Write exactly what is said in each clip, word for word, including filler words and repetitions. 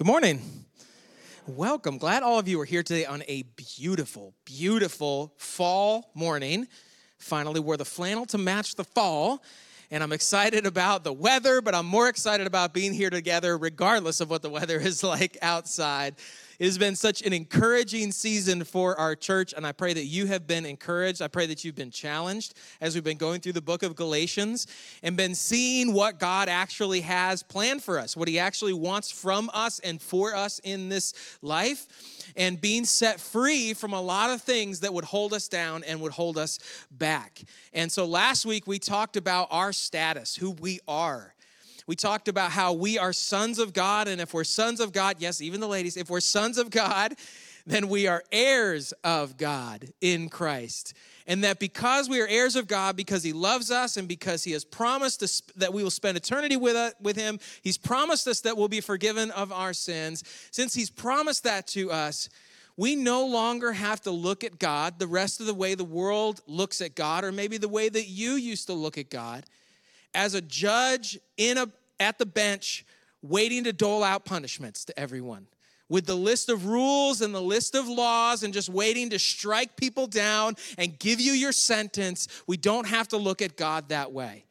Good morning. Welcome. Glad all of you are here today on a beautiful, beautiful fall morning. Finally wore the flannel to match the fall, and I'm excited about the weather, but I'm more excited about being here together regardless of what the weather is like outside. It has been such an encouraging season for our church, and I pray that you have been encouraged. I pray that you've been challenged as we've been going through the book of Galatians and been seeing what God actually has planned for us, what he actually wants from us and for us in this life, and being set free from a lot of things that would hold us down and would hold us back. And so last week we talked about our status, who we are. We talked about how we are sons of God, and if we're sons of God, yes, even the ladies, if we're sons of God, then we are heirs of God in Christ. And that because we are heirs of God, because he loves us and because he has promised us that we will spend eternity with, us, with him, he's promised us that we'll be forgiven of our sins. Since he's promised that to us, we no longer have to look at God the rest of the way the world looks at God, or maybe the way that you used to look at God, as a judge in a at the bench, waiting to dole out punishments to everyone, with the list of rules and the list of laws and just waiting to strike people down and give you your sentence. We don't have to look at God that way.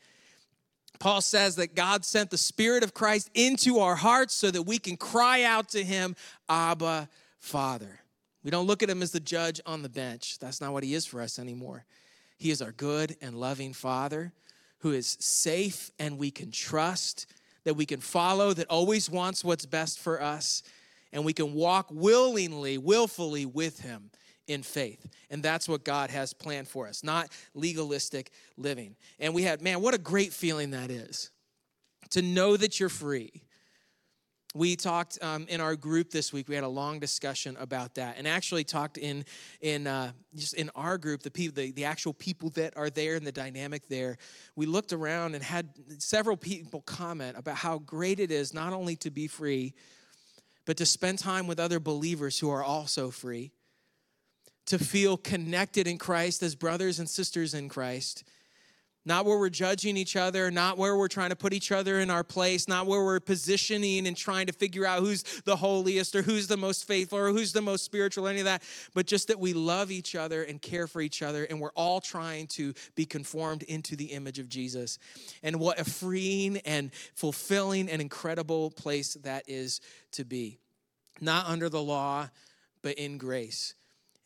Paul says that God sent the Spirit of Christ into our hearts so that we can cry out to him, Abba, Father. We don't look at him as the judge on the bench. That's not what he is for us anymore. He is our good and loving Father who is safe and we can trust, that we can follow, that always wants what's best for us, and we can walk willingly, willfully with him in faith. And that's what God has planned for us, not legalistic living. And we had, man, what a great feeling that is, to know that you're free. We talked um, in our group this week. We had a long discussion about that, and actually talked in in uh, just in our group, the people, the, the actual people that are there and the dynamic there. We looked around and had several people comment about how great it is not only to be free, but to spend time with other believers who are also free, to feel connected in Christ as brothers and sisters in Christ. Not where we're judging each other, not where we're trying to put each other in our place, not where we're positioning and trying to figure out who's the holiest or who's the most faithful or who's the most spiritual, any of that, but just that we love each other and care for each other, and we're all trying to be conformed into the image of Jesus. And what a freeing and fulfilling and incredible place that is to be. Not under the law, but in grace.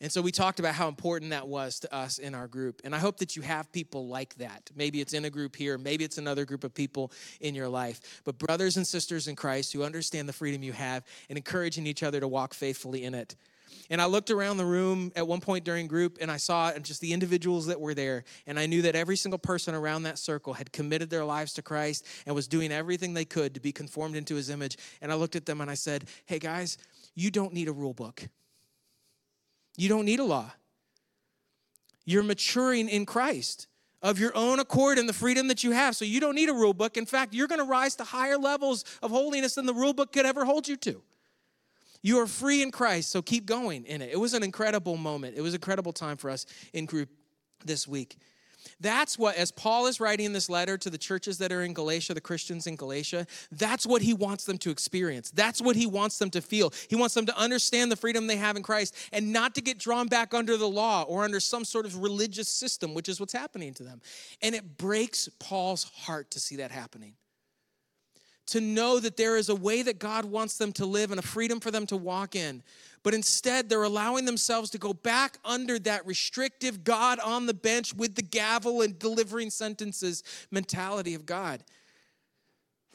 And so we talked about how important that was to us in our group. And I hope that you have people like that. Maybe it's in a group here. Maybe it's another group of people in your life. But brothers and sisters in Christ who understand the freedom you have and encouraging each other to walk faithfully in it. And I looked around the room at one point during group, and I saw just the individuals that were there. And I knew that every single person around that circle had committed their lives to Christ and was doing everything they could to be conformed into his image. And I looked at them and I said, hey, guys, you don't need a rule book. You don't need a law. You're maturing in Christ of your own accord and the freedom that you have. So you don't need a rule book. In fact, you're going to rise to higher levels of holiness than the rule book could ever hold you to. You are free in Christ, so keep going in it. It was an incredible moment. It was an incredible time for us in group this week. That's what, as Paul is writing this letter to the churches that are in Galatia, the Christians in Galatia, that's what he wants them to experience. That's what he wants them to feel. He wants them to understand the freedom they have in Christ and not to get drawn back under the law or under some sort of religious system, which is what's happening to them. And it breaks Paul's heart to see that happening. To know that there is a way that God wants them to live and a freedom for them to walk in. But instead, they're allowing themselves to go back under that restrictive God on the bench with the gavel and delivering sentences mentality of God.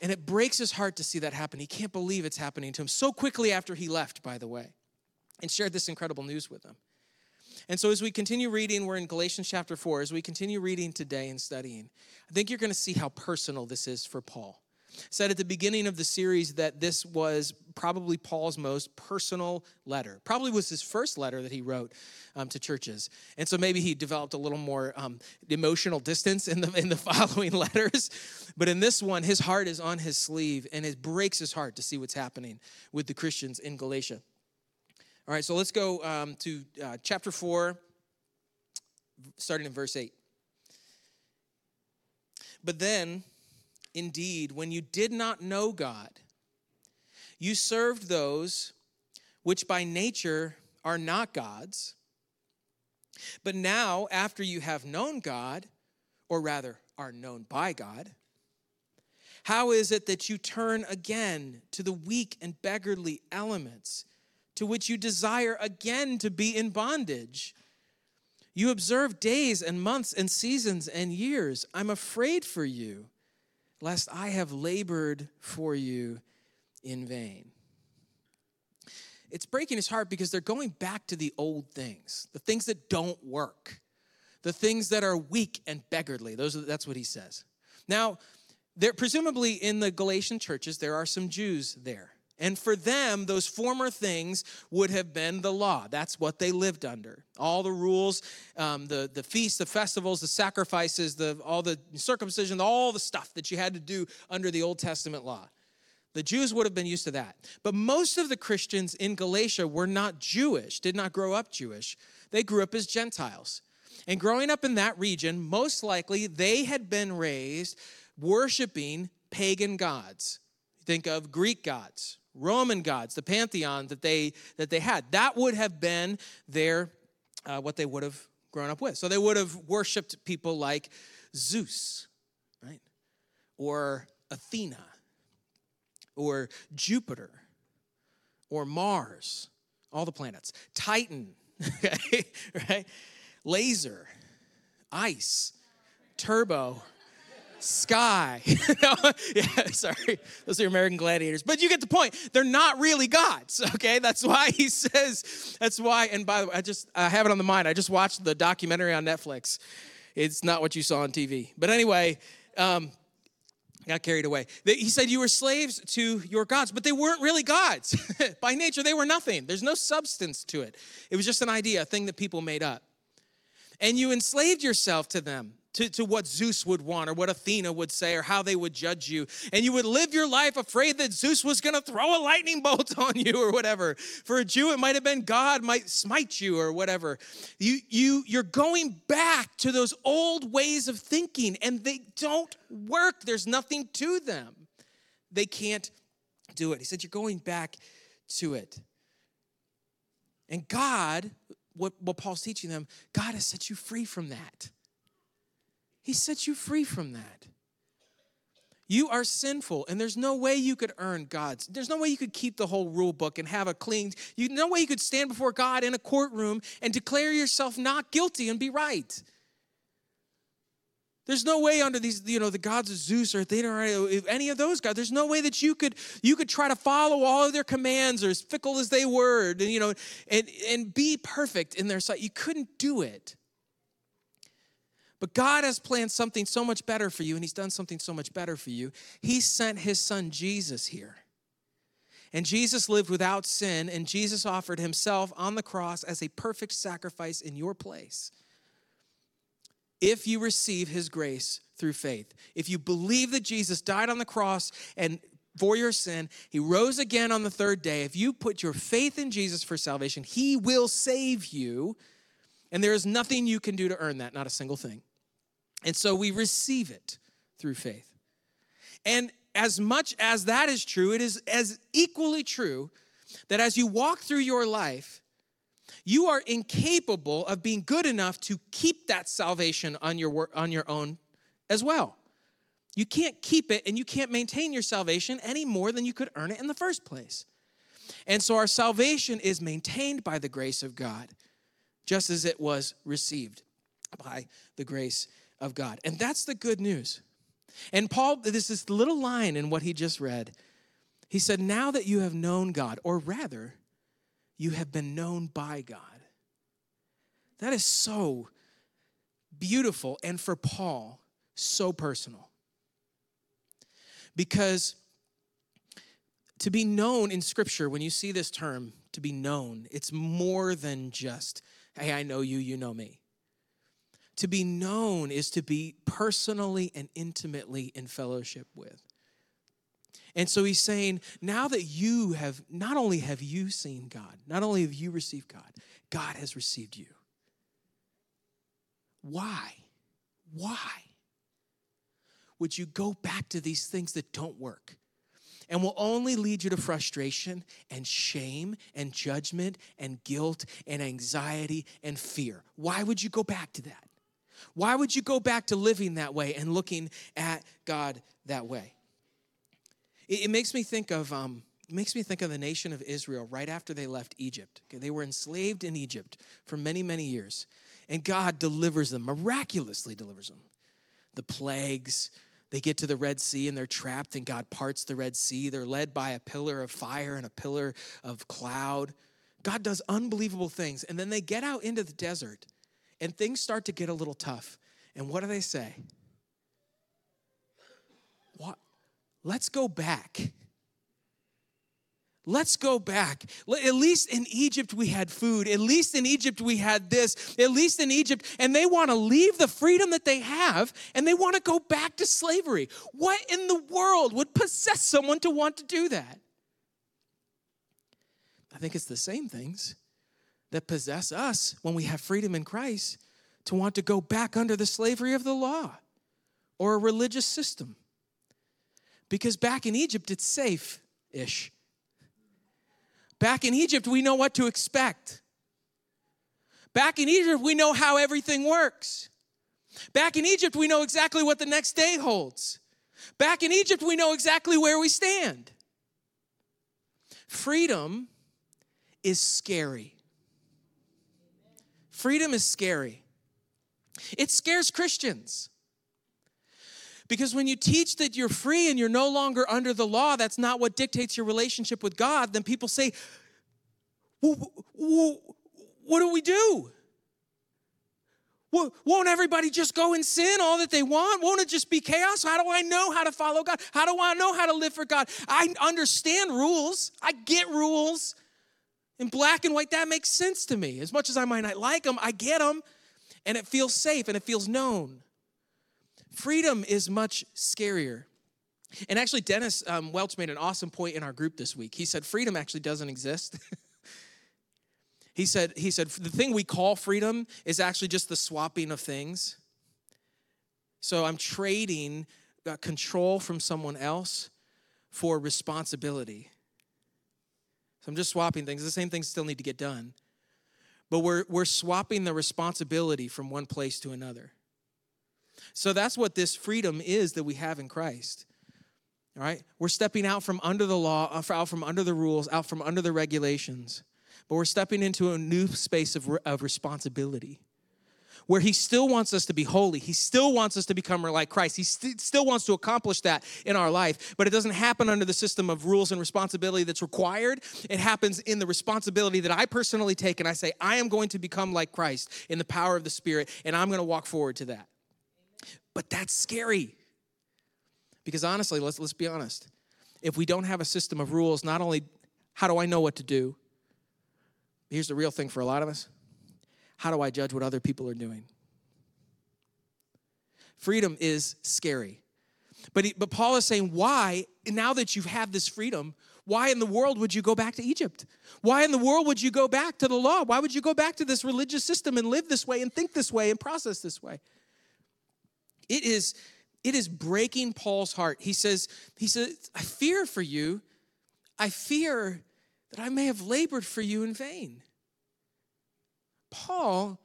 And it breaks his heart to see that happen. He can't believe it's happening to him so quickly after he left, by the way, and shared this incredible news with them. And so as we continue reading, we're in Galatians chapter four. As we continue reading today and studying, I think you're going to see how personal this is for Paul. Said at the beginning of the series that this was probably Paul's most personal letter. Probably was his first letter that he wrote um, to churches. And so maybe he developed a little more um, emotional distance in the in the following letters. But in this one, his heart is on his sleeve, and it breaks his heart to see what's happening with the Christians in Galatia. All right, so let's go um, to uh, chapter four, starting in verse eight. But then... Indeed, when you did not know God, You served those which by nature are not God's. But now, after you have known God, or rather are known by God, how is it that you turn again to the weak and beggarly elements to which you desire again to be in bondage? You observe days and months and seasons and years. I'm afraid for you, lest I have labored for you in vain. It's breaking his heart because they're going back to the old things, the things that don't work, the things that are weak and beggarly. Those are, that's what he says. Now, there, presumably in the Galatian churches, there are some Jews there. And for them, those former things would have been the law. That's what they lived under. All the rules, um, the, the feasts, the festivals, the sacrifices, the all the circumcision, all the stuff that you had to do under the Old Testament law. The Jews would have been used to that. But most of the Christians in Galatia were not Jewish, did not grow up Jewish. They grew up as Gentiles. And growing up in that region, most likely they had been raised worshiping pagan gods. Think of Greek gods, Roman gods, the pantheon that they that they had. That would have been their uh, what they would have grown up with. So they would have worshipped people like Zeus, right? Or Athena, or Jupiter, or Mars, all the planets. Titan, okay, right? Laser, ice, turbo, sky. no, yeah, sorry, those are American Gladiators. But you get the point. They're not really gods, okay? That's why he says, that's why, and by the way, I just, I have it on the mind. I just watched the documentary on Netflix. It's not what you saw on T V. But anyway, um, got carried away. He said you were slaves to your gods, but they weren't really gods. By nature, they were nothing. There's no substance to it. It was just an idea, a thing that people made up. And you enslaved yourself to them, to, to what Zeus would want or what Athena would say or how they would judge you. And you would live your life afraid that Zeus was going to throw a lightning bolt on you or whatever. For a Jew, it might have been God might smite you or whatever. You, you, you're going back to those old ways of thinking, and they don't work. There's nothing to them. They can't do it. He said, you're going back to it. And God... What, what Paul's teaching them, God has set you free from that. He set you free from that. You are sinful, and there's no way you could earn God's. There's no way you could keep the whole rule book and have a clean. You, no way you could stand before God in a courtroom and declare yourself not guilty and be right. There's no way under these, you know, the gods of Zeus or Athena or any of those gods, there's no way that you could you could try to follow all of their commands or as fickle as they were, and, you know, and, and be perfect in their sight. You couldn't do it. But God has planned something so much better for you, and he's done something so much better for you. He sent his son Jesus here. And Jesus lived without sin, and Jesus offered himself on the cross as a perfect sacrifice in your place. If you receive his grace through faith, if you believe that Jesus died on the cross and for your sin, he rose again on the third day. If you put your faith in Jesus for salvation, he will save you. And there is nothing you can do to earn that, not a single thing. And so we receive it through faith. And as much as that is true, it is as equally true that as you walk through your life, you are incapable of being good enough to keep that salvation on your work, on your own as well. You can't keep it, and you can't maintain your salvation any more than you could earn it in the first place. And so our salvation is maintained by the grace of God, just as it was received by the grace of God. And that's the good news. And Paul, there's this little line in what he just read. He said, now that you have known God, or rather, you have been known by God. That is so beautiful, and for Paul, so personal. Because to be known in Scripture, when you see this term, to be known, it's more than just, hey, I know you, you know me. To be known is to be personally and intimately in fellowship with. And so he's saying, now that you have, not only have you seen God, not only have you received God, God has received you. Why? Why would you go back to these things that don't work? and will only lead you to frustration and shame and judgment and guilt and anxiety and fear. Why would you go back to that? Why would you go back to living that way and looking at God that way? It, it makes me think of um, it makes me think of the nation of Israel right after they left Egypt. Okay, they were enslaved in Egypt for many, many years, and God delivers them, miraculously delivers them. The plagues, they get to the Red Sea and they're trapped, and God parts the Red Sea. They're led by a pillar of fire and a pillar of cloud. God does unbelievable things, and then they get out into the desert. And things start to get a little tough. And what do they say? What? Let's go back. Let's go back. At least in Egypt we had food. At least in Egypt we had this. At least in Egypt. And they want to leave the freedom that they have, and they want to go back to slavery. What in the world would possess someone to want to do that? I think it's the same things that possess us when we have freedom in Christ to want to go back under the slavery of the law or a religious system. Because back in Egypt, it's safe-ish. Back in Egypt, we know what to expect. Back in Egypt, we know how everything works. Back in Egypt, we know exactly what the next day holds. Back in Egypt, we know exactly where we stand. Freedom is scary. Freedom is scary. It scares Christians. Because when you teach that you're free and you're no longer under the law, that's not what dictates your relationship with God, then people say, well, well, what do we do? Well, won't everybody just go and sin all that they want? Won't it just be chaos? How do I know how to follow God? How do I know how to live for God? I understand rules. I get rules. In black and white, that makes sense to me. As much as I might not like them, I get them, and it feels safe, and it feels known. Freedom is much scarier. And actually, Dennis um, Welch made an awesome point in our group this week. He said, freedom actually doesn't exist. he said, he said, the thing we call freedom is actually just the swapping of things. So I'm trading uh, control from someone else for responsibility. So I'm just swapping things. The same things still need to get done. But we're we're swapping the responsibility from one place to another. So that's what this freedom is that we have in Christ. All right? We're stepping out from under the law, out from under the rules, out from under the regulations. But we're stepping into a new space of, of responsibility, where he still wants us to be holy. He still wants us to become like Christ. He st- still wants to accomplish that in our life, but it doesn't happen under the system of rules and responsibility that's required. It happens in the responsibility that I personally take, and I say, I am going to become like Christ in the power of the Spirit, and I'm going to walk forward to that. But that's scary, because honestly, let's, let's be honest. If we don't have a system of rules, not only how do I know what to do, here's the real thing for a lot of us: how do I judge what other people are doing? Freedom is scary. But he, but Paul is saying, why, now that you've had this freedom, why in the world would you go back to Egypt? Why in the world would you go back to the law? Why would you go back to this religious system and live this way and think this way and process this way? It is, it is breaking Paul's heart. He says, he says, I fear for you. I fear that I may have labored for you in vain. Paul,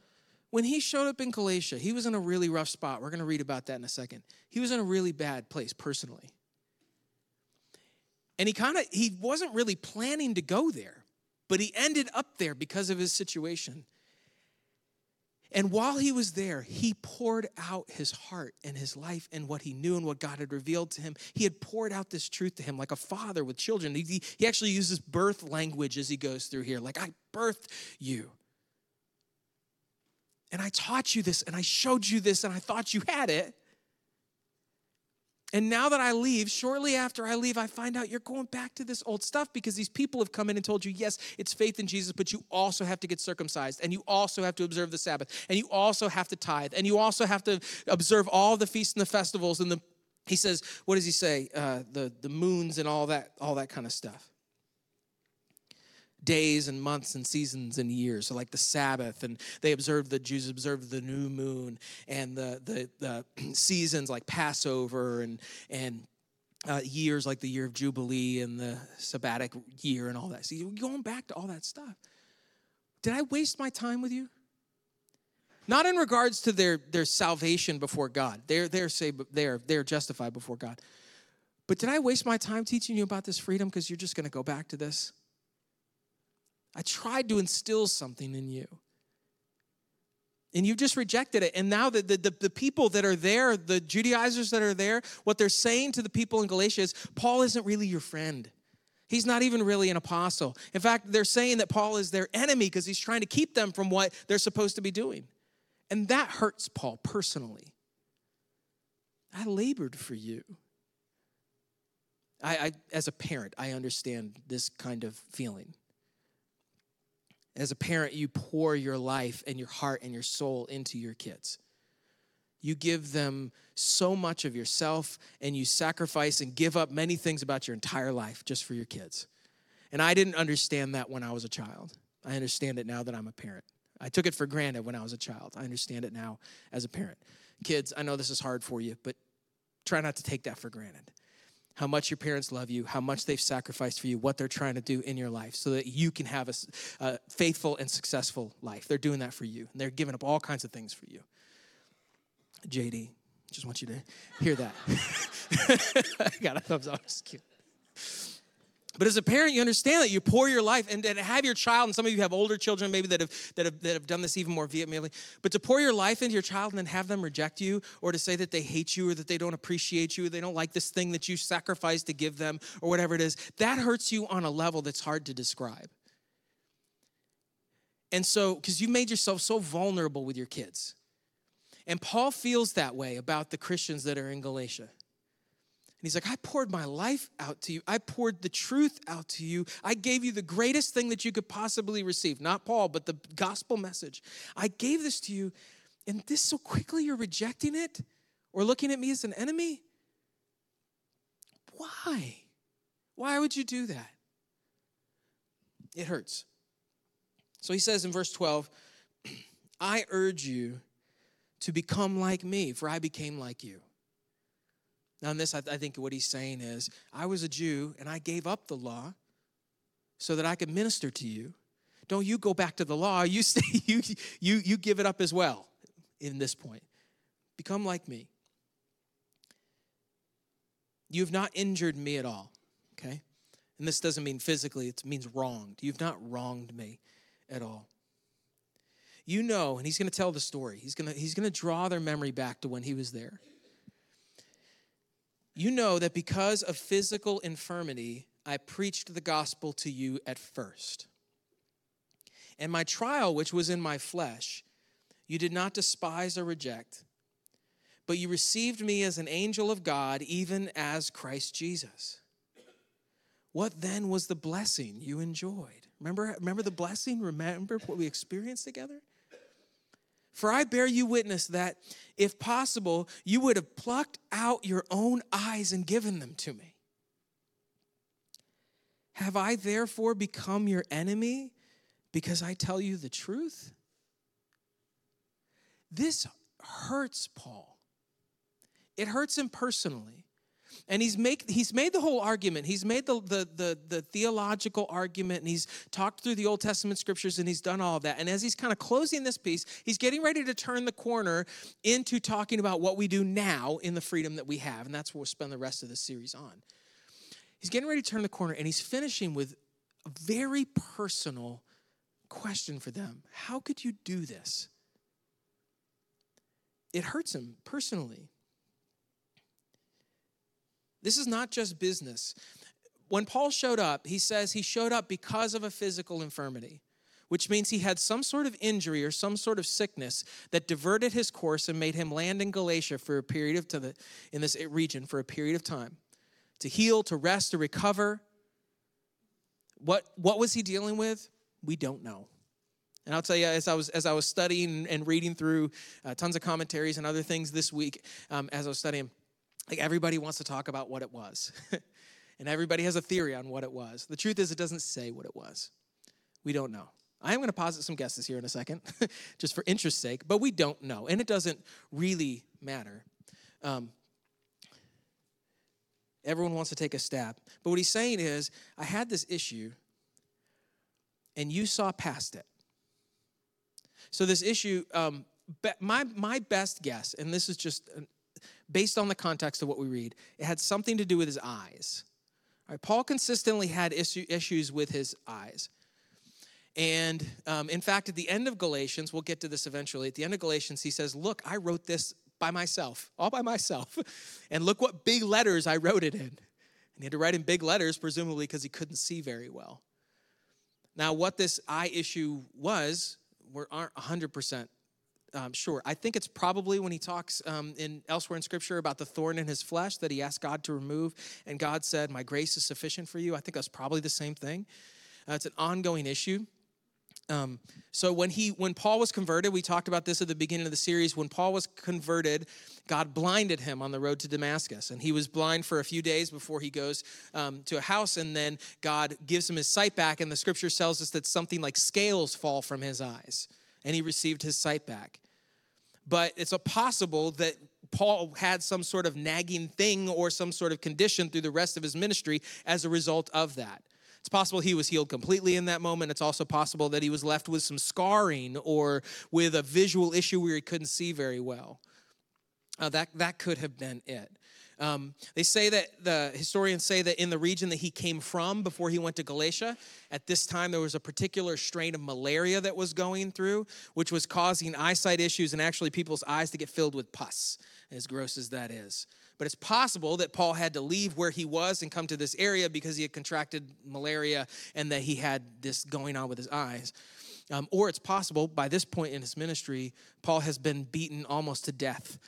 when he showed up in Galatia, he was in a really rough spot. We're going to read about that in a second. He was in a really bad place personally. And he kind of, he wasn't really planning to go there, but he ended up there because of his situation. And while he was there, he poured out his heart and his life and what he knew and what God had revealed to him. He had poured out this truth to him like a father with children. He, he actually uses birth language as he goes through here. Like, I birthed you. And I taught you this, and I showed you this, and I thought you had it. And now that I leave, shortly after I leave, I find out you're going back to this old stuff, because these people have come in and told you, yes, it's faith in Jesus, but you also have to get circumcised, and you also have to observe the Sabbath, and you also have to tithe, and you also have to observe all the feasts and the festivals, and the, he says, what does he say? Uh, the, the moons and all that, all that kind of stuff. Days and months and seasons and years. So like the Sabbath, and they observed, the Jews observed the new moon and the the, the seasons like Passover and and uh, years like the year of Jubilee and the sabbatic year and all that. So you're going back to all that stuff. Did I waste my time with you? Not in regards to their, their salvation before God. They're, they're, saved, they're, they're justified before God. But did I waste my time teaching you about this freedom because you're just going to go back to this? I tried to instill something in you. And you just rejected it. And now the, the, the people that are there, the Judaizers that are there, what they're saying to the people in Galatia is, Paul isn't really your friend. He's not even really an apostle. In fact, they're saying that Paul is their enemy because he's trying to keep them from what they're supposed to be doing. And that hurts Paul personally. I labored for you. I, I as a parent, I understand this kind of feeling. As a parent, you pour your life and your heart and your soul into your kids. You give them so much of yourself, and you sacrifice and give up many things about your entire life just for your kids. And I didn't understand that when I was a child. I understand it now that I'm a parent. I took it for granted when I was a child. I understand it now as a parent. Kids, I know this is hard for you, but try not to take that for granted. How much your parents love you, how much they've sacrificed for you, what they're trying to do in your life so that you can have a, a faithful and successful life. They're doing that for you, and they're giving up all kinds of things for you. J D, just want you to hear that. I got a thumbs up. It's cute. But as a parent, you understand that you pour your life and, and have your child, and some of you have older children maybe that have, that have that have done this even more vehemently, but to pour your life into your child and then have them reject you or to say that they hate you or that they don't appreciate you or they don't like this thing that you sacrificed to give them or whatever it is, that hurts you on a level that's hard to describe. And so, because you made yourself so vulnerable with your kids. And Paul feels that way about the Christians that are in Galatia. And he's like, I poured my life out to you. I poured the truth out to you. I gave you the greatest thing that you could possibly receive. Not Paul, but the gospel message. I gave this to you, and this so quickly you're rejecting it or looking at me as an enemy? Why? Why would you do that? It hurts. So he says in verse twelve, I urge you to become like me, for I became like you. Now, in this, I, th- I think what he's saying is, I was a Jew, and I gave up the law so that I could minister to you. Don't you go back to the law. You stay, you, you, you give it up as well in this point. Become like me. You've not injured me at all, okay? And this doesn't mean physically. It means wronged. You've not wronged me at all. You know, and he's going to tell the story. He's going to he's going to draw their memory back to when he was there. You know that because of physical infirmity, I preached the gospel to you at first. And my trial, which was in my flesh, you did not despise or reject, but you received me as an angel of God, even as Christ Jesus. What then was the blessing you enjoyed? Remember, remember the blessing? Remember what we experienced together? For I bear you witness that, if possible, you would have plucked out your own eyes and given them to me. Have I therefore become your enemy because I tell you the truth? This hurts Paul. It hurts him personally. And he's make he's made the whole argument. He's made the, the the the theological argument, and he's talked through the Old Testament scriptures, and he's done all of that. And as he's kind of closing this piece, he's getting ready to turn the corner into talking about what we do now in the freedom that we have, and that's what we'll spend the rest of this series on. He's getting ready to turn the corner, and he's finishing with a very personal question for them. How could you do this? It hurts him personally. This is not just business. When Paul showed up, he says he showed up because of a physical infirmity, which means he had some sort of injury or some sort of sickness that diverted his course and made him land in Galatia for a period of time, in this region for a period of time, to heal, to rest, to recover. What, what was he dealing with? We don't know. And I'll tell you, as I was as I was studying and reading through uh, tons of commentaries and other things this week, um, as I was studying, like, everybody wants to talk about what it was. And everybody has a theory on what it was. The truth is, it doesn't say what it was. We don't know. I am going to posit some guesses here in a second, just for interest's sake, but we don't know. And it doesn't really matter. Um, Everyone wants to take a stab. But what he's saying is, I had this issue, and you saw past it. So this issue, um, my my best guess, and this is just based on the context of what we read, it had something to do with his eyes. All right, Paul consistently had issue, issues with his eyes. And um, in fact, at the end of Galatians, we'll get to this eventually, at the end of Galatians, he says, look, I wrote this by myself, all by myself. And look what big letters I wrote it in. And he had to write in big letters, presumably because he couldn't see very well. Now, what this eye issue was, we aren't one hundred percent um, sure. I think it's probably when he talks um, in elsewhere in Scripture about the thorn in his flesh that he asked God to remove, and God said, my grace is sufficient for you. I think that's probably the same thing. Uh, it's an ongoing issue. Um, so when he, when Paul was converted, we talked about this at the beginning of the series, when Paul was converted, God blinded him on the road to Damascus, and he was blind for a few days before he goes um, to a house, and then God gives him his sight back, and the Scripture tells us that something like scales fall from his eyes, and he received his sight back. But it's possible that Paul had some sort of nagging thing or some sort of condition through the rest of his ministry as a result of that. It's possible he was healed completely in that moment. It's also possible that he was left with some scarring or with a visual issue where he couldn't see very well. Uh, that, that could have been it. Um, they say that, the historians say that in the region that he came from before he went to Galatia, at this time there was a particular strain of malaria that was going through, which was causing eyesight issues and actually people's eyes to get filled with pus, as gross as that is. But it's possible that Paul had to leave where he was and come to this area because he had contracted malaria and that he had this going on with his eyes. Um, or it's possible by this point in his ministry, Paul has been beaten almost to death.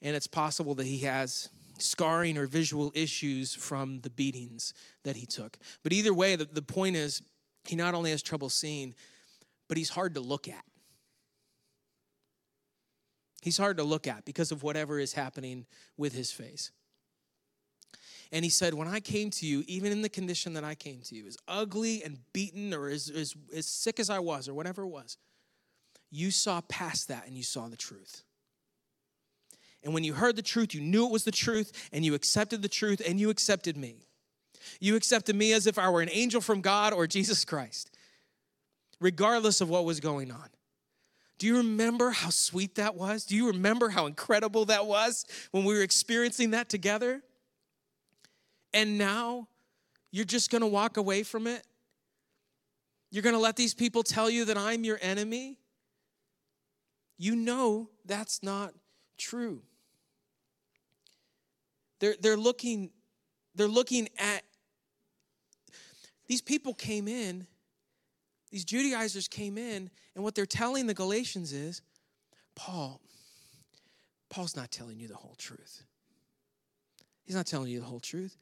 And it's possible that he has scarring or visual issues from the beatings that he took. But either way, the, the point is, he not only has trouble seeing, but he's hard to look at. He's hard to look at because of whatever is happening with his face. And he said, when I came to you, even in the condition that I came to you, as ugly and beaten or as, as, as sick as I was or whatever it was, you saw past that and you saw the truth. And when you heard the truth, you knew it was the truth, and you accepted the truth, and you accepted me. You accepted me as if I were an angel from God or Jesus Christ, regardless of what was going on. Do you remember how sweet that was? Do you remember how incredible that was when we were experiencing that together? And now you're just going to walk away from it? You're going to let these people tell you that I'm your enemy? You know that's not true. They're, they're looking, they're looking at, these people came in, these Judaizers came in, and what they're telling the Galatians is, Paul, Paul's not telling you the whole truth. He's not telling you the whole truth.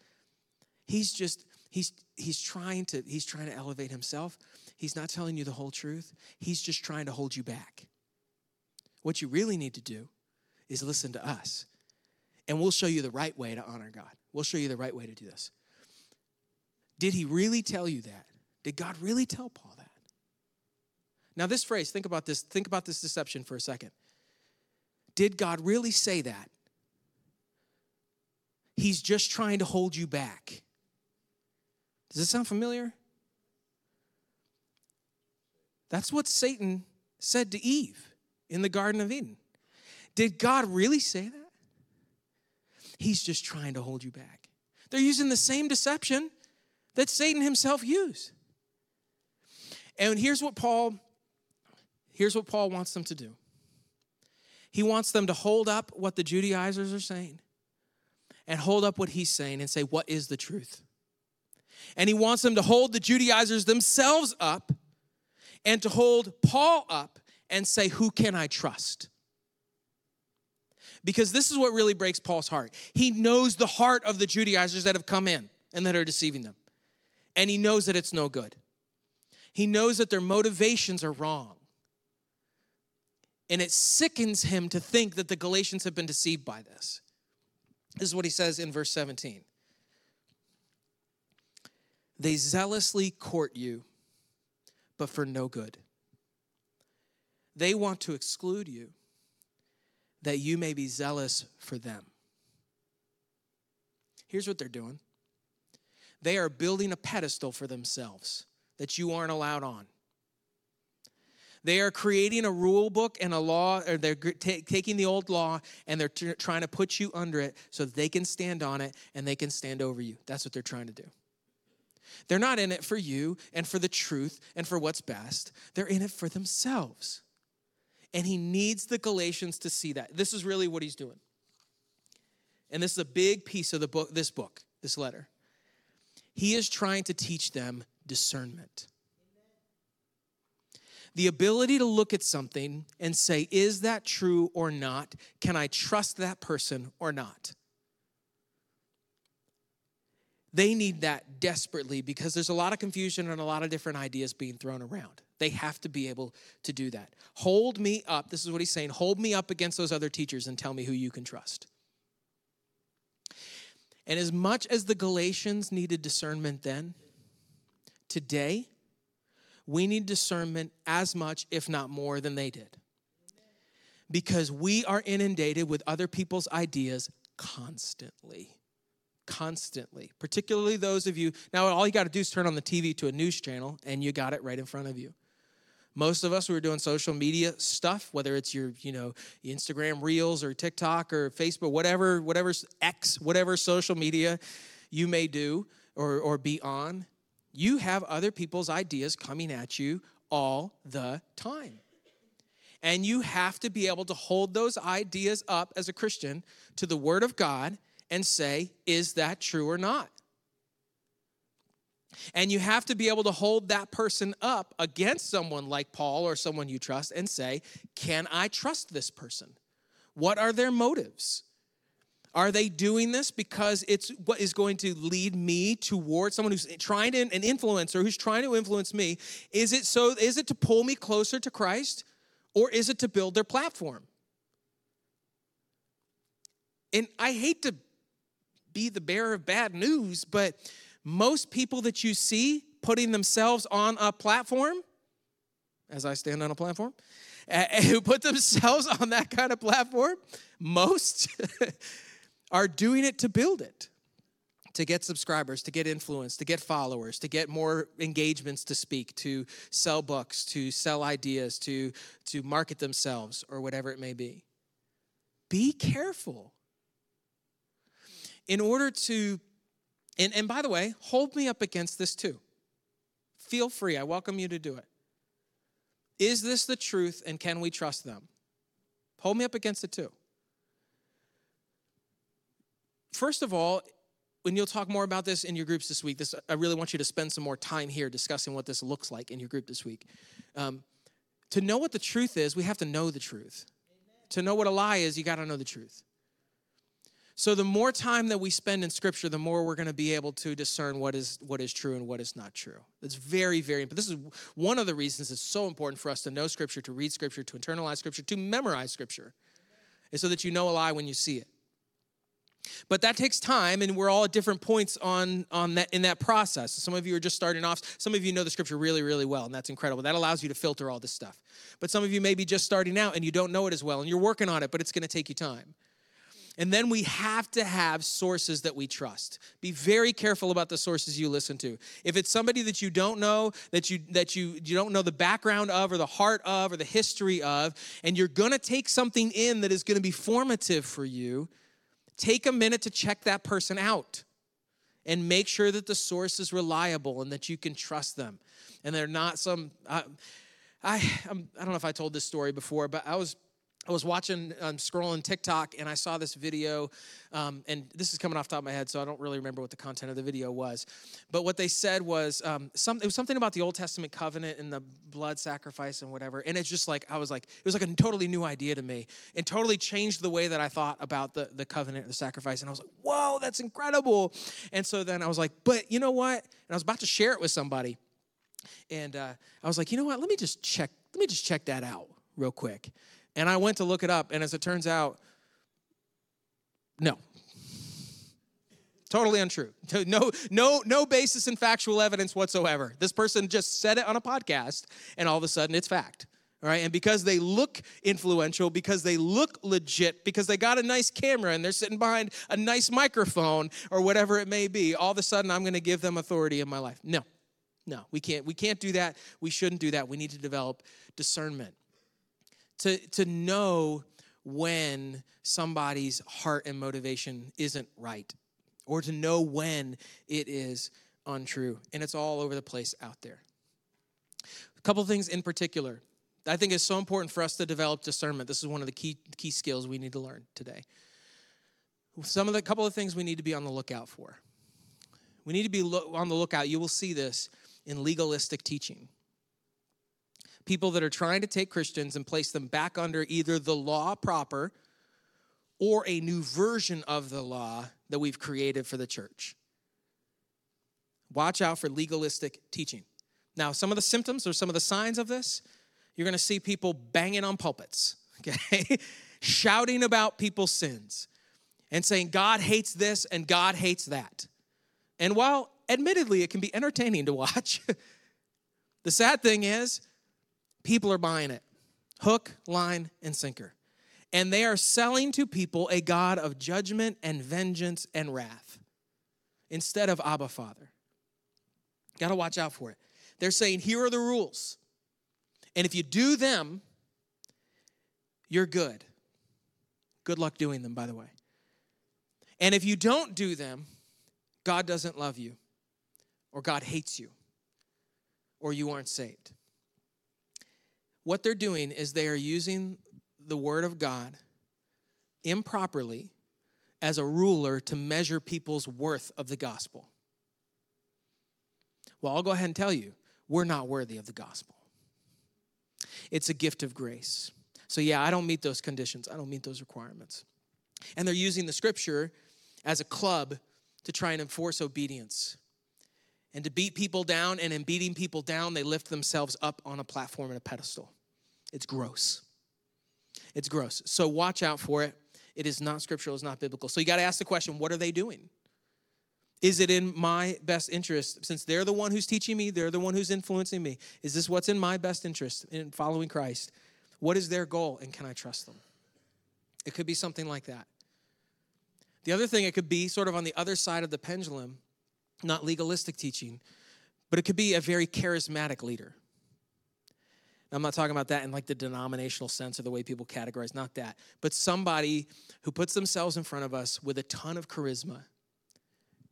He's just, he's he's trying to, he's trying to elevate himself. He's not telling you the whole truth. He's just trying to hold you back. What you really need to do is listen to us, and we'll show you the right way to honor God. We'll show you the right way to do this. Did he really tell you that? Did God really tell Paul that? Now this phrase, think about this, think about this deception for a second. Did God really say that? He's just trying to hold you back. Does this sound familiar? That's what Satan said to Eve in the Garden of Eden. Did God really say that? He's just trying to hold you back. They're using the same deception that Satan himself used. And here's what Paul Here's what Paul wants them to do. He wants them to hold up what the Judaizers are saying and hold up what he's saying and say, what is the truth? And he wants them to hold the Judaizers themselves up and to hold Paul up and say, who can I trust? Because this is what really breaks Paul's heart. He knows the heart of the Judaizers that have come in and that are deceiving them. And he knows that it's no good. He knows that their motivations are wrong. And it sickens him to think that the Galatians have been deceived by this. This is what he says in verse seventeen. They zealously court you, but for no good. They want to exclude you, that you may be zealous for them. Here's what they're doing. They are building a pedestal for themselves that you aren't allowed on. They are creating a rule book and a law, or they're t- taking the old law and they're t- trying to put you under it so that they can stand on it and they can stand over you. That's what they're trying to do. They're not in it for you and for the truth and for what's best. They're in it for themselves. And he needs the Galatians to see that. This is really what he's doing. And this is a big piece of the book, this book, this letter. He is trying to teach them discernment. The ability to look at something and say, is that true or not? Can I trust that person or not? They need that desperately because there's a lot of confusion and a lot of different ideas being thrown around. They have to be able to do that. Hold me up. This is what he's saying. Hold me up against those other teachers and tell me who you can trust. And as much as the Galatians needed discernment then, today, we need discernment as much, if not more, than they did. Because we are inundated with other people's ideas constantly. Constantly. Particularly those of you, now all you got to do is turn on the T V to a news channel, and you got it right in front of you. Most of us, we were doing social media stuff, whether it's your, you know, Instagram Reels or TikTok or Facebook, whatever, whatever X, whatever social media you may do or, or be on. You have other people's ideas coming at you all the time. And you have to be able to hold those ideas up as a Christian to the Word of God and say, is that true or not? And you have to be able to hold that person up against someone like Paul or someone you trust and say, can I trust this person? What are their motives? Are they doing this because it's what is going to lead me toward someone who's trying to, an influencer who's trying to influence me? Is it so? Is it to pull me closer to Christ, or is it to build their platform? And I hate to be the bearer of bad news, but most people that you see putting themselves on a platform, as I stand on a platform, uh, who put themselves on that kind of platform, most are doing it to build it, to get subscribers, to get influence, to get followers, to get more engagements to speak, to sell books, to sell ideas, to, to market themselves, or whatever it may be. Be careful. In order to, and, and by the way, hold me up against this too. Feel free. I welcome you to do it. Is this the truth, and can we trust them? Hold me up against it too. First of all, and you'll talk more about this in your groups this week. This, I really want you to spend some more time here discussing what this looks like in your group this week. Um, to know what the truth is, we have to know the truth. Amen. To know what a lie is, you got to know the truth. So the more time that we spend in Scripture, the more we're going to be able to discern what is what is true and what is not true. It's very, very important. This is one of the reasons it's so important for us to know Scripture, to read Scripture, to internalize Scripture, to memorize Scripture, is so that you know a lie when you see it. But that takes time, and we're all at different points on, on that in that process. Some of you are just starting off. Some of you know the Scripture really, really well, and that's incredible. That allows you to filter all this stuff. But some of you may be just starting out, and you don't know it as well, and you're working on it, but it's going to take you time. And then we have to have sources that we trust. Be very careful about the sources you listen to. If it's somebody that you don't know, that you that you, you don't know the background of or the heart of or the history of, and you're going to take something in that is going to be formative for you, take a minute to check that person out and make sure that the source is reliable and that you can trust them. And they're not some, I, I, I'm, I don't know if I told this story before, but I was I was watching, I'm scrolling TikTok, and I saw this video, um, and this is coming off the top of my head, so I don't really remember what the content of the video was. But what they said was, um, some, it was something about the Old Testament covenant and the blood sacrifice and whatever, and it's just like, I was like, it was like a totally new idea to me, and totally changed the way that I thought about the, the covenant and the sacrifice, and I was like, whoa, that's incredible. And so then I was like, but you know what? And I was about to share it with somebody, and uh, I was like, you know what? Let me just check, let me just check that out real quick. And I went to look it up, and as it turns out, no. Totally untrue. No, no, no basis in factual evidence whatsoever. This person just said it on a podcast, and all of a sudden it's fact. All right, and because they look influential, because they look legit, because they got a nice camera and they're sitting behind a nice microphone or whatever it may be, all of a sudden I'm going to give them authority in my life. No, no, we can't. We can't do that. We shouldn't do that. We need to develop discernment to, to know when somebody's heart and motivation isn't right, or to know when it is untrue. And it's all over the place out there. A couple things in particular I think it's so important for us to develop discernment. This is one of the key key skills we need to learn today. Some of the couple of things we need to be on the lookout for. We need to be lo- on the lookout. You will see this in legalistic teaching. People that are trying to take Christians and place them back under either the law proper or a new version of the law that we've created for the church. Watch out for legalistic teaching. Now, some of the symptoms or some of the signs of this, you're going to see people banging on pulpits, okay, shouting about people's sins and saying God hates this and God hates that. And while admittedly it can be entertaining to watch, the sad thing is people are buying it, hook, line, and sinker. And they are selling to people a God of judgment and vengeance and wrath instead of Abba Father. Got to watch out for it. They're saying, here are the rules. And if you do them, you're good. Good luck doing them, by the way. And if you don't do them, God doesn't love you, or God hates you, or you aren't saved. What they're doing is they are using the Word of God improperly as a ruler to measure people's worth of the gospel. Well, I'll go ahead and tell you, we're not worthy of the gospel. It's a gift of grace. So yeah, I don't meet those conditions. I don't meet those requirements. And they're using the scripture as a club to try and enforce obedience and to beat people down. And in beating people down, they lift themselves up on a platform and a pedestal. It's gross. It's gross. So watch out for it. It is not scriptural. It's not biblical. So you got to ask the question, what are they doing? Is it in my best interest? Since they're the one who's teaching me, they're the one who's influencing me. Is this what's in my best interest in following Christ? What is their goal, and can I trust them? It could be something like that. The other thing, it could be sort of on the other side of the pendulum, not legalistic teaching, but it could be a very charismatic leader. Now, I'm not talking about that in like the denominational sense of the way people categorize, not that, but somebody who puts themselves in front of us with a ton of charisma.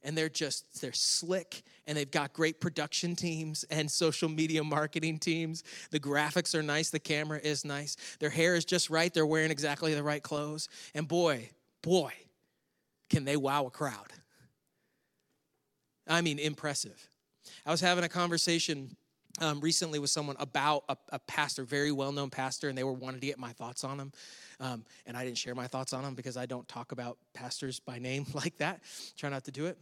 And they're just, they're slick, and they've got great production teams and social media marketing teams. The graphics are nice. The camera is nice. Their hair is just right. They're wearing exactly the right clothes. And boy, boy, can they wow a crowd. I mean, impressive. I was having a conversation um, recently with someone about a, a pastor, very well-known pastor, and they were wanting to get my thoughts on him. Um, and I didn't share my thoughts on him because I don't talk about pastors by name like that. Try not to do it.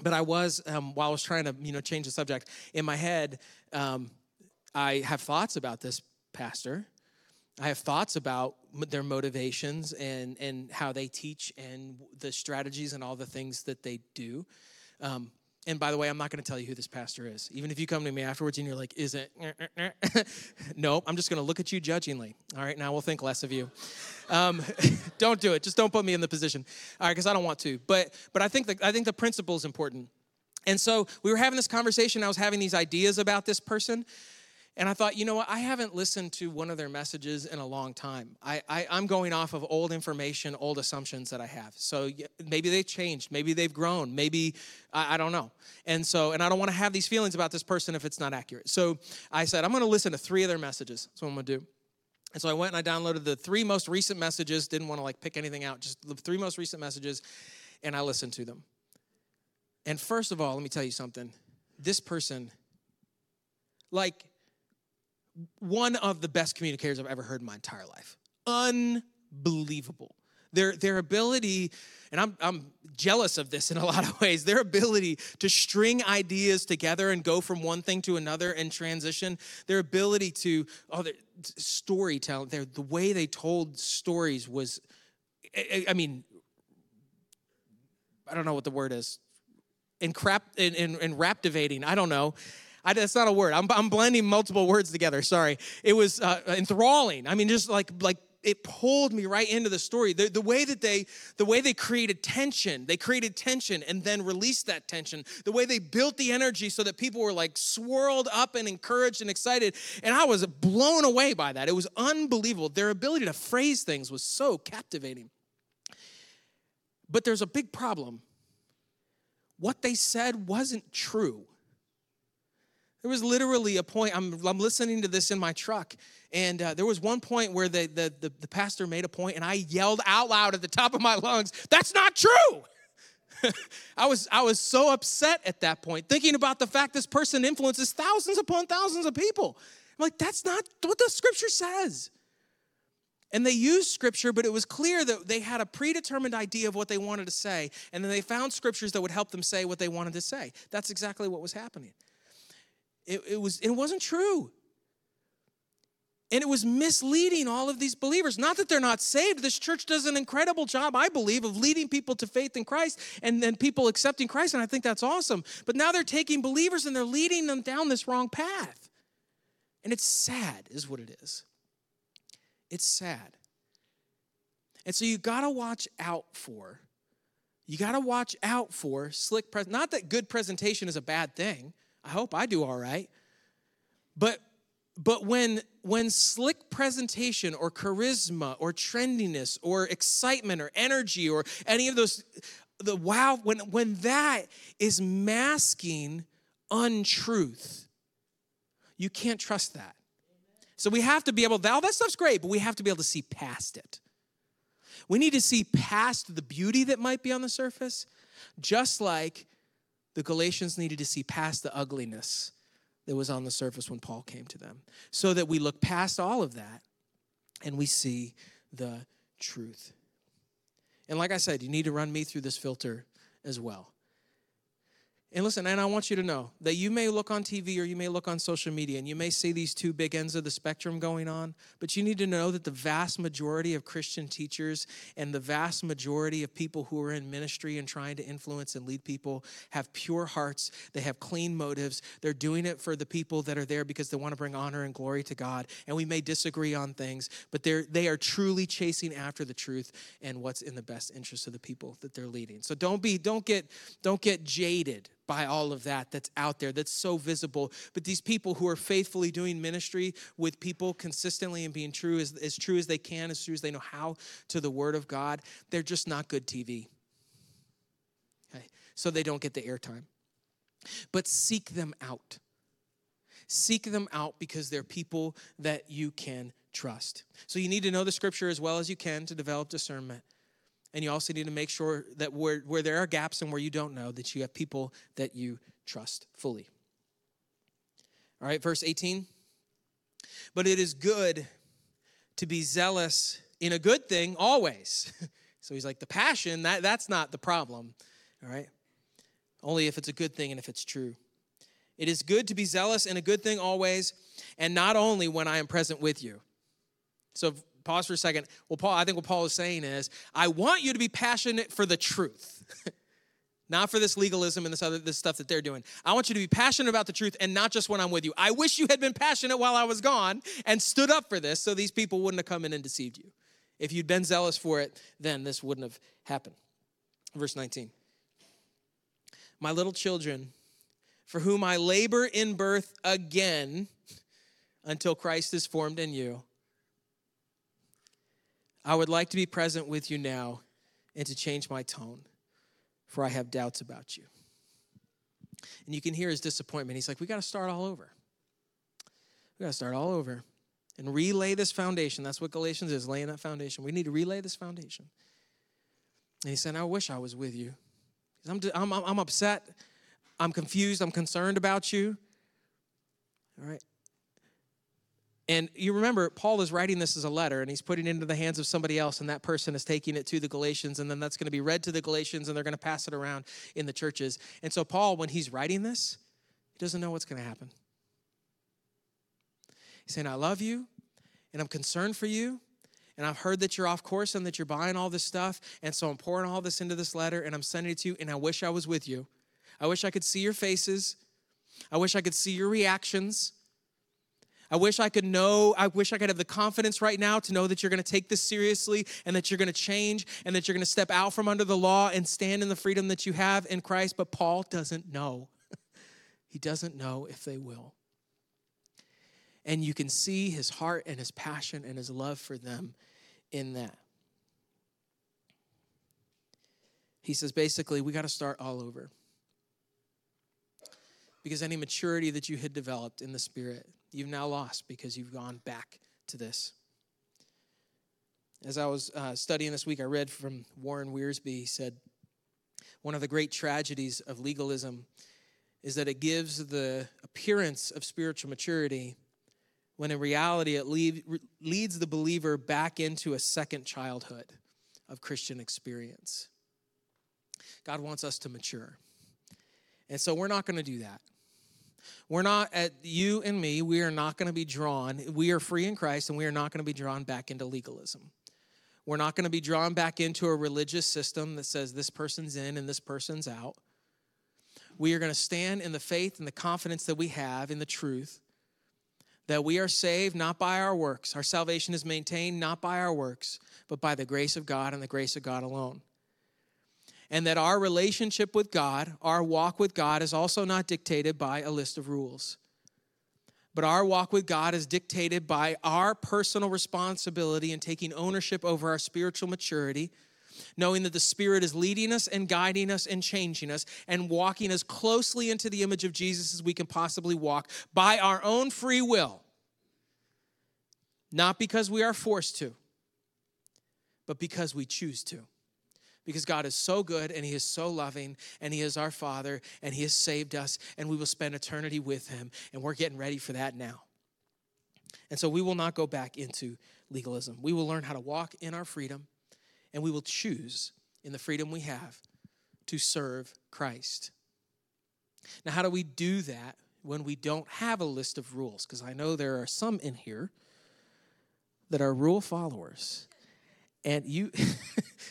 But I was, um, while I was trying to, you know, change the subject, in my head, um, I have thoughts about this pastor. I have thoughts about their motivations and, and how they teach and the strategies and all the things that they do. Um, and by the way, I'm not going to tell you who this pastor is. Even if you come to me afterwards and you're like, is it? No, I'm just going to look at you judgingly. All right, now we'll think less of you. Um, don't do it. Just don't put me in the position. All right, because I don't want to. But but I think the, I think the principle is important. And so we were having this conversation. I was having these ideas about this person. And I thought, you know what? I haven't listened to one of their messages in a long time. I, I, I'm going off of old information, old assumptions that I have. So maybe they've changed. Maybe they've grown. Maybe, I, I don't know. And so, and I don't want to have these feelings about this person if it's not accurate. So I said, I'm going to listen to three of their messages. That's what I'm going to do. And so I went and I downloaded the three most recent messages. Didn't want to like pick anything out. Just the three most recent messages. And I listened to them. And first of all, let me tell you something. This person, like... one of the best communicators I've ever heard in my entire life. Unbelievable. Their their ability, and I'm I'm jealous of this in a lot of ways, their ability to string ideas together and go from one thing to another and transition, their ability to, oh, their storytelling, their, the way they told stories was, I, I mean, I don't know what the word is, in crap, in, in, in raptivating, I don't know. I, that's not a word. I'm, I'm blending multiple words together. Sorry. It was uh, enthralling. I mean, just like like it pulled me right into the story. The, the way that they, the way they created tension, they created tension and then released that tension. The way they built the energy so that people were like swirled up and encouraged and excited. And I was blown away by that. It was unbelievable. Their ability to phrase things was so captivating. But there's a big problem. What they said wasn't true. There was literally a point, I'm, I'm listening to this in my truck, and uh, there was one point where the, the, the, the pastor made a point, and I yelled out loud at the top of my lungs, "That's not true!" I was I was so upset at that point, thinking about the fact this person influences thousands upon thousands of people. I'm like, that's not what the Scripture says. And they used Scripture, but it was clear that they had a predetermined idea of what they wanted to say, and then they found Scriptures that would help them say what they wanted to say. That's exactly what was happening. It, it was, it wasn't true. And it was misleading all of these believers. Not that they're not saved. This church does an incredible job, I believe, of leading people to faith in Christ and then people accepting Christ, and I think that's awesome. But now they're taking believers and they're leading them down this wrong path. And it's sad is what it is. It's sad. And so you got to watch out for, you got to watch out for slick pres- not that good presentation is a bad thing. I hope I do all right. But but when when slick presentation or charisma or trendiness or excitement or energy or any of those, the wow, when when that is masking untruth, you can't trust that. So we have to be able, all that stuff's great, but we have to be able to see past it. We need to see past the beauty that might be on the surface, just like the Galatians needed to see past the ugliness that was on the surface when Paul came to them, so that we look past all of that and we see the truth. And like I said, you need to run me through this filter as well. And listen, and I want you to know that you may look on T V or you may look on social media and you may see these two big ends of the spectrum going on, but you need to know that the vast majority of Christian teachers and the vast majority of people who are in ministry and trying to influence and lead people have pure hearts. They have clean motives. They're doing it for the people that are there because they want to bring honor and glory to God. And we may disagree on things, but they're, they are truly chasing after the truth and what's in the best interest of the people that they're leading. So don't be, don't get, don't get jaded by all of that that's out there, that's so visible. But these people who are faithfully doing ministry with people consistently and being true, as, as true as they can, as true as they know how to the Word of God, they're just not good T V. Okay? So they don't get the airtime. But seek them out. Seek them out because they're people that you can trust. So you need to know the Scripture as well as you can to develop discernment. And you also need to make sure that where, where there are gaps and where you don't know, that you have people that you trust fully. All right, verse eighteen. But it is good to be zealous in a good thing always. So he's like, the passion, that, that's not the problem. All right? Only if it's a good thing and if it's true. It is good to be zealous in a good thing always, and not only when I am present with you. So pause for a second. Well, Paul, I think what Paul is saying is, I want you to be passionate for the truth, not for this legalism and this other this stuff that they're doing. I want you to be passionate about the truth and not just when I'm with you. I wish you had been passionate while I was gone and stood up for this so these people wouldn't have come in and deceived you. If you'd been zealous for it, then this wouldn't have happened. Verse nineteen. My little children, for whom I labor in birth again until Christ is formed in you, I would like to be present with you now and to change my tone, for I have doubts about you. And you can hear his disappointment. He's like, we got to start all over. We got to start all over and relay this foundation. That's what Galatians is, laying that foundation. We need to relay this foundation. And he said, I wish I was with you. I'm, I'm, I'm upset. I'm confused. I'm concerned about you. All right. And you remember, Paul is writing this as a letter, and he's putting it into the hands of somebody else, and that person is taking it to the Galatians, and then that's going to be read to the Galatians, and they're going to pass it around in the churches. And so Paul, when he's writing this, he doesn't know what's going to happen. He's saying, I love you, and I'm concerned for you, and I've heard that you're off course and that you're buying all this stuff, and so I'm pouring all this into this letter, and I'm sending it to you, and I wish I was with you. I wish I could see your faces. I wish I could see your reactions. I wish I could know, I wish I could have the confidence right now to know that you're going to take this seriously and that you're going to change and that you're going to step out from under the law and stand in the freedom that you have in Christ. But Paul doesn't know. He doesn't know if they will. And you can see his heart and his passion and his love for them in that. He says, basically, we got to start all over. Because any maturity that you had developed in the Spirit, you've now lost because you've gone back to this. As I was uh, studying this week, I read from Warren Wiersbe. He said, one of the great tragedies of legalism is that it gives the appearance of spiritual maturity when in reality it lead, leads the believer back into a second childhood of Christian experience. God wants us to mature. And so we're not going to do that. We're not, at you and me, we are not going to be drawn. We are free in Christ, and we are not going to be drawn back into legalism. We're not going to be drawn back into a religious system that says this person's in and this person's out. We are going to stand in the faith and the confidence that we have in the truth that we are saved not by our works. Our salvation is maintained not by our works, but by the grace of God and the grace of God alone. And that our relationship with God, our walk with God, is also not dictated by a list of rules. But our walk with God is dictated by our personal responsibility and taking ownership over our spiritual maturity, knowing that the Spirit is leading us and guiding us and changing us and walking as closely into the image of Jesus as we can possibly walk by our own free will. Not because we are forced to, but because we choose to. Because God is so good and he is so loving and he is our Father and he has saved us and we will spend eternity with him and we're getting ready for that now. And so we will not go back into legalism. We will learn how to walk in our freedom and we will choose in the freedom we have to serve Christ. Now, how do we do that when we don't have a list of rules? Because I know there are some in here that are rule followers. And you,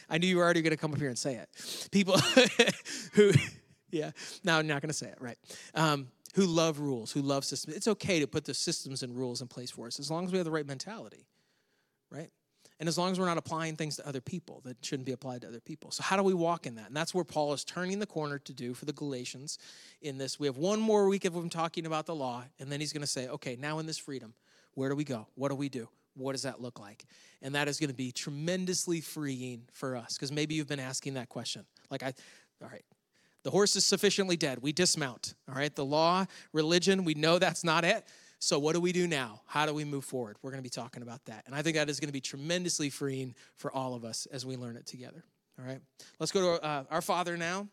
I knew you were already going to come up here and say it. People who, yeah, no, I'm not going to say it, right? Um, who love rules, who love systems. It's okay to put the systems and rules in place for us as long as we have the right mentality, right? And as long as we're not applying things to other people that shouldn't be applied to other people. So how do we walk in that? And that's where Paul is turning the corner to do for the Galatians in this. We have one more week of him talking about the law, and then he's going to say, okay, now in this freedom, where do we go? What do we do? What does that look like? And that is going to be tremendously freeing for us because maybe you've been asking that question. Like, I, all right, the horse is sufficiently dead. We dismount, all right? The law, religion, we know that's not it. So what do we do now? How do we move forward? We're going to be talking about that. And I think that is going to be tremendously freeing for all of us as we learn it together, all right? Let's go to uh, our Father now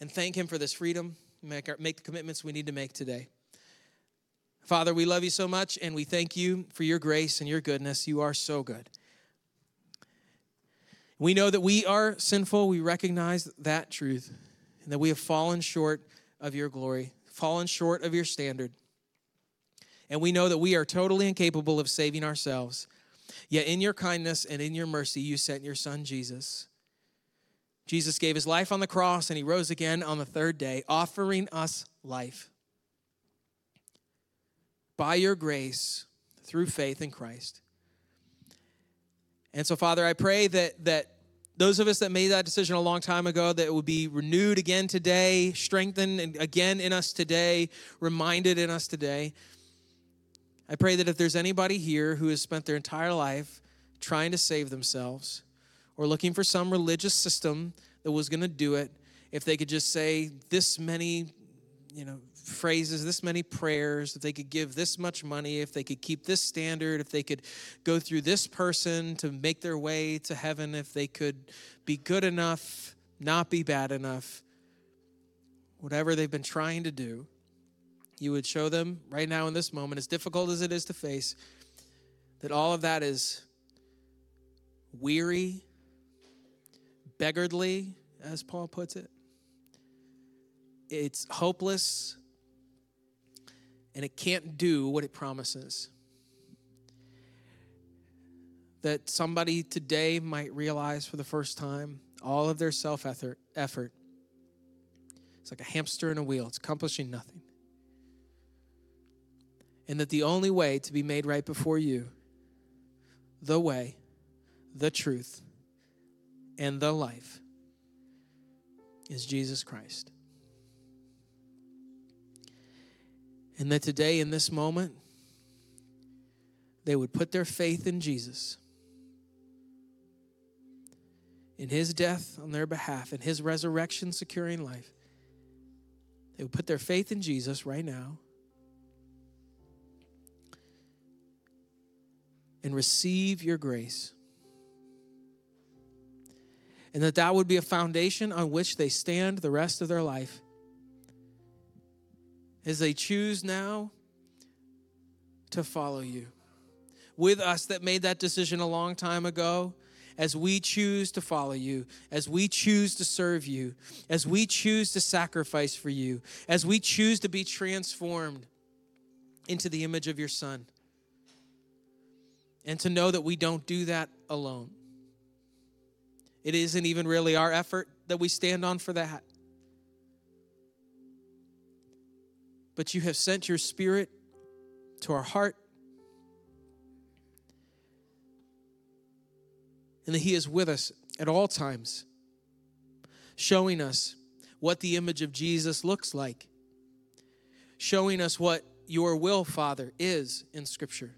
and thank him for this freedom, make our, make the commitments we need to make today. Father, we love you so much, and we thank you for your grace and your goodness. You are so good. We know that we are sinful. We recognize that truth, and that we have fallen short of your glory, fallen short of your standard. And we know that we are totally incapable of saving ourselves. Yet in your kindness and in your mercy, you sent your son, Jesus. Jesus gave his life on the cross, and he rose again on the third day, offering us life. By your grace, through faith in Christ. And so, Father, I pray that that those of us that made that decision a long time ago, that it would be renewed again today, strengthened again in us today, reminded in us today. I pray that if there's anybody here who has spent their entire life trying to save themselves or looking for some religious system that was going to do it, if they could just say this many, you know, phrases, this many prayers, if they could give this much money, if they could keep this standard, if they could go through this person to make their way to heaven, if they could be good enough, not be bad enough, whatever they've been trying to do, you would show them right now in this moment, as difficult as it is to face, that all of that is weary, beggarly, as Paul puts it. It's hopeless, and it can't do what it promises. That somebody today might realize for the first time all of their self-effort. It's like a hamster in a wheel. It's accomplishing nothing. and that the only way to be made right before you, the way, the truth, and the life is Jesus Christ. And that today in this moment, they would put their faith in Jesus, in his death on their behalf, in his resurrection securing life. They would put their faith in Jesus right now and receive your grace. And that that would be a foundation on which they stand the rest of their life as they choose now to follow you. With us that made that decision a long time ago, as we choose to follow you, as we choose to serve you, as we choose to sacrifice for you, as we choose to be transformed into the image of your Son, and to know that we don't do that alone. It isn't even really our effort that we stand on for that. But you have sent your Spirit to our heart, and that he is with us at all times, showing us what the image of Jesus looks like, showing us what your will, Father, is in Scripture.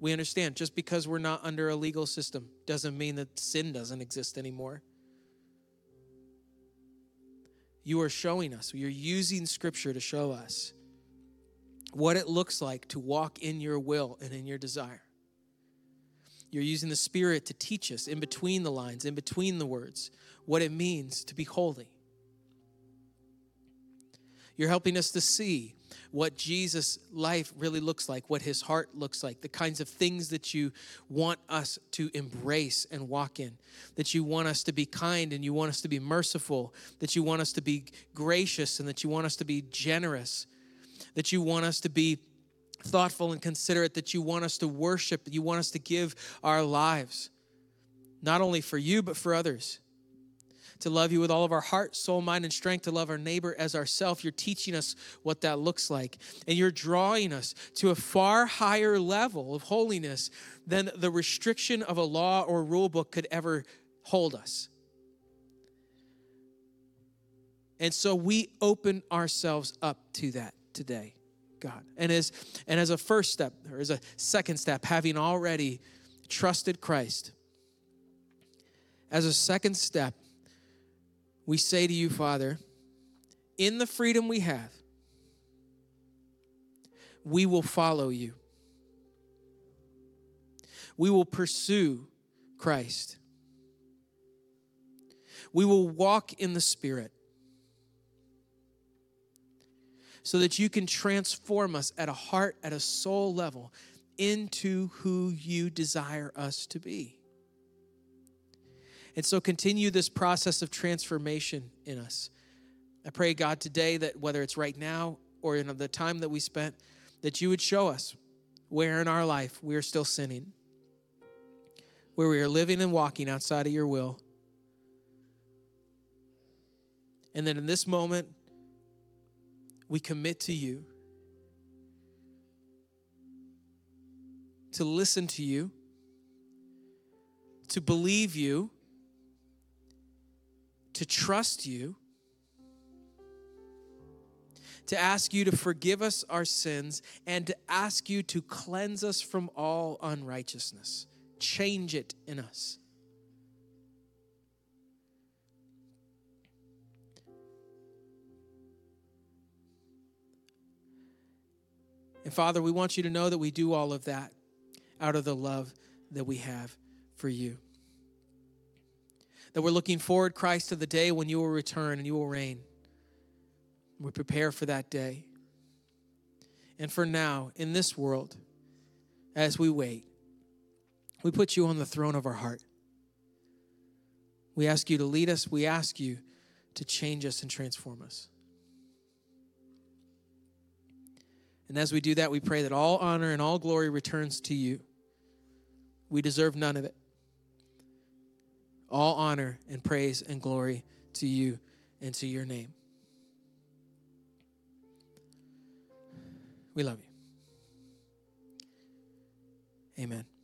We understand just because we're not under a legal system doesn't mean that sin doesn't exist anymore. You are showing us, you're using Scripture to show us what it looks like to walk in your will and in your desire. You're using the Spirit to teach us in between the lines, in between the words, what it means to be holy. You're helping us to see what Jesus' life really looks like, what his heart looks like, the kinds of things that you want us to embrace and walk in, that you want us to be kind and you want us to be merciful, that you want us to be gracious and that you want us to be generous, that you want us to be thoughtful and considerate, that you want us to worship, you want us to give our lives, not only for you, but for others, to love you with all of our heart, soul, mind, and strength, to love our neighbor as ourselves. You're teaching us what that looks like, and you're drawing us to a far higher level of holiness than the restriction of a law or rule book could ever hold us. And so we open ourselves up to that today, God. And as and as a first step, or as a second step, having already trusted Christ, as a second step, we say to you, Father, in the freedom we have, we will follow you. We will pursue Christ. We will walk in the Spirit, so that you can transform us at a heart, at a soul level, into who you desire us to be. And so continue this process of transformation in us. I pray, God, today that whether it's right now or in the time that we spent, that you would show us where in our life we are still sinning, where we are living and walking outside of your will. And then in this moment, we commit to you, to listen to you, to believe you, to trust you, to ask you to forgive us our sins, and to ask you to cleanse us from all unrighteousness. Change it in us. And Father, we want you to know that we do all of that out of the love that we have for you. That we're looking forward, Christ, to the day when you will return and you will reign. We prepare for that day. And for now, in this world, as we wait, we put you on the throne of our heart. We ask you to lead us. We ask you to change us and transform us. And as we do that, we pray that all honor and all glory returns to you. We deserve none of it. All honor and praise and glory to you and to your name. We love you. Amen.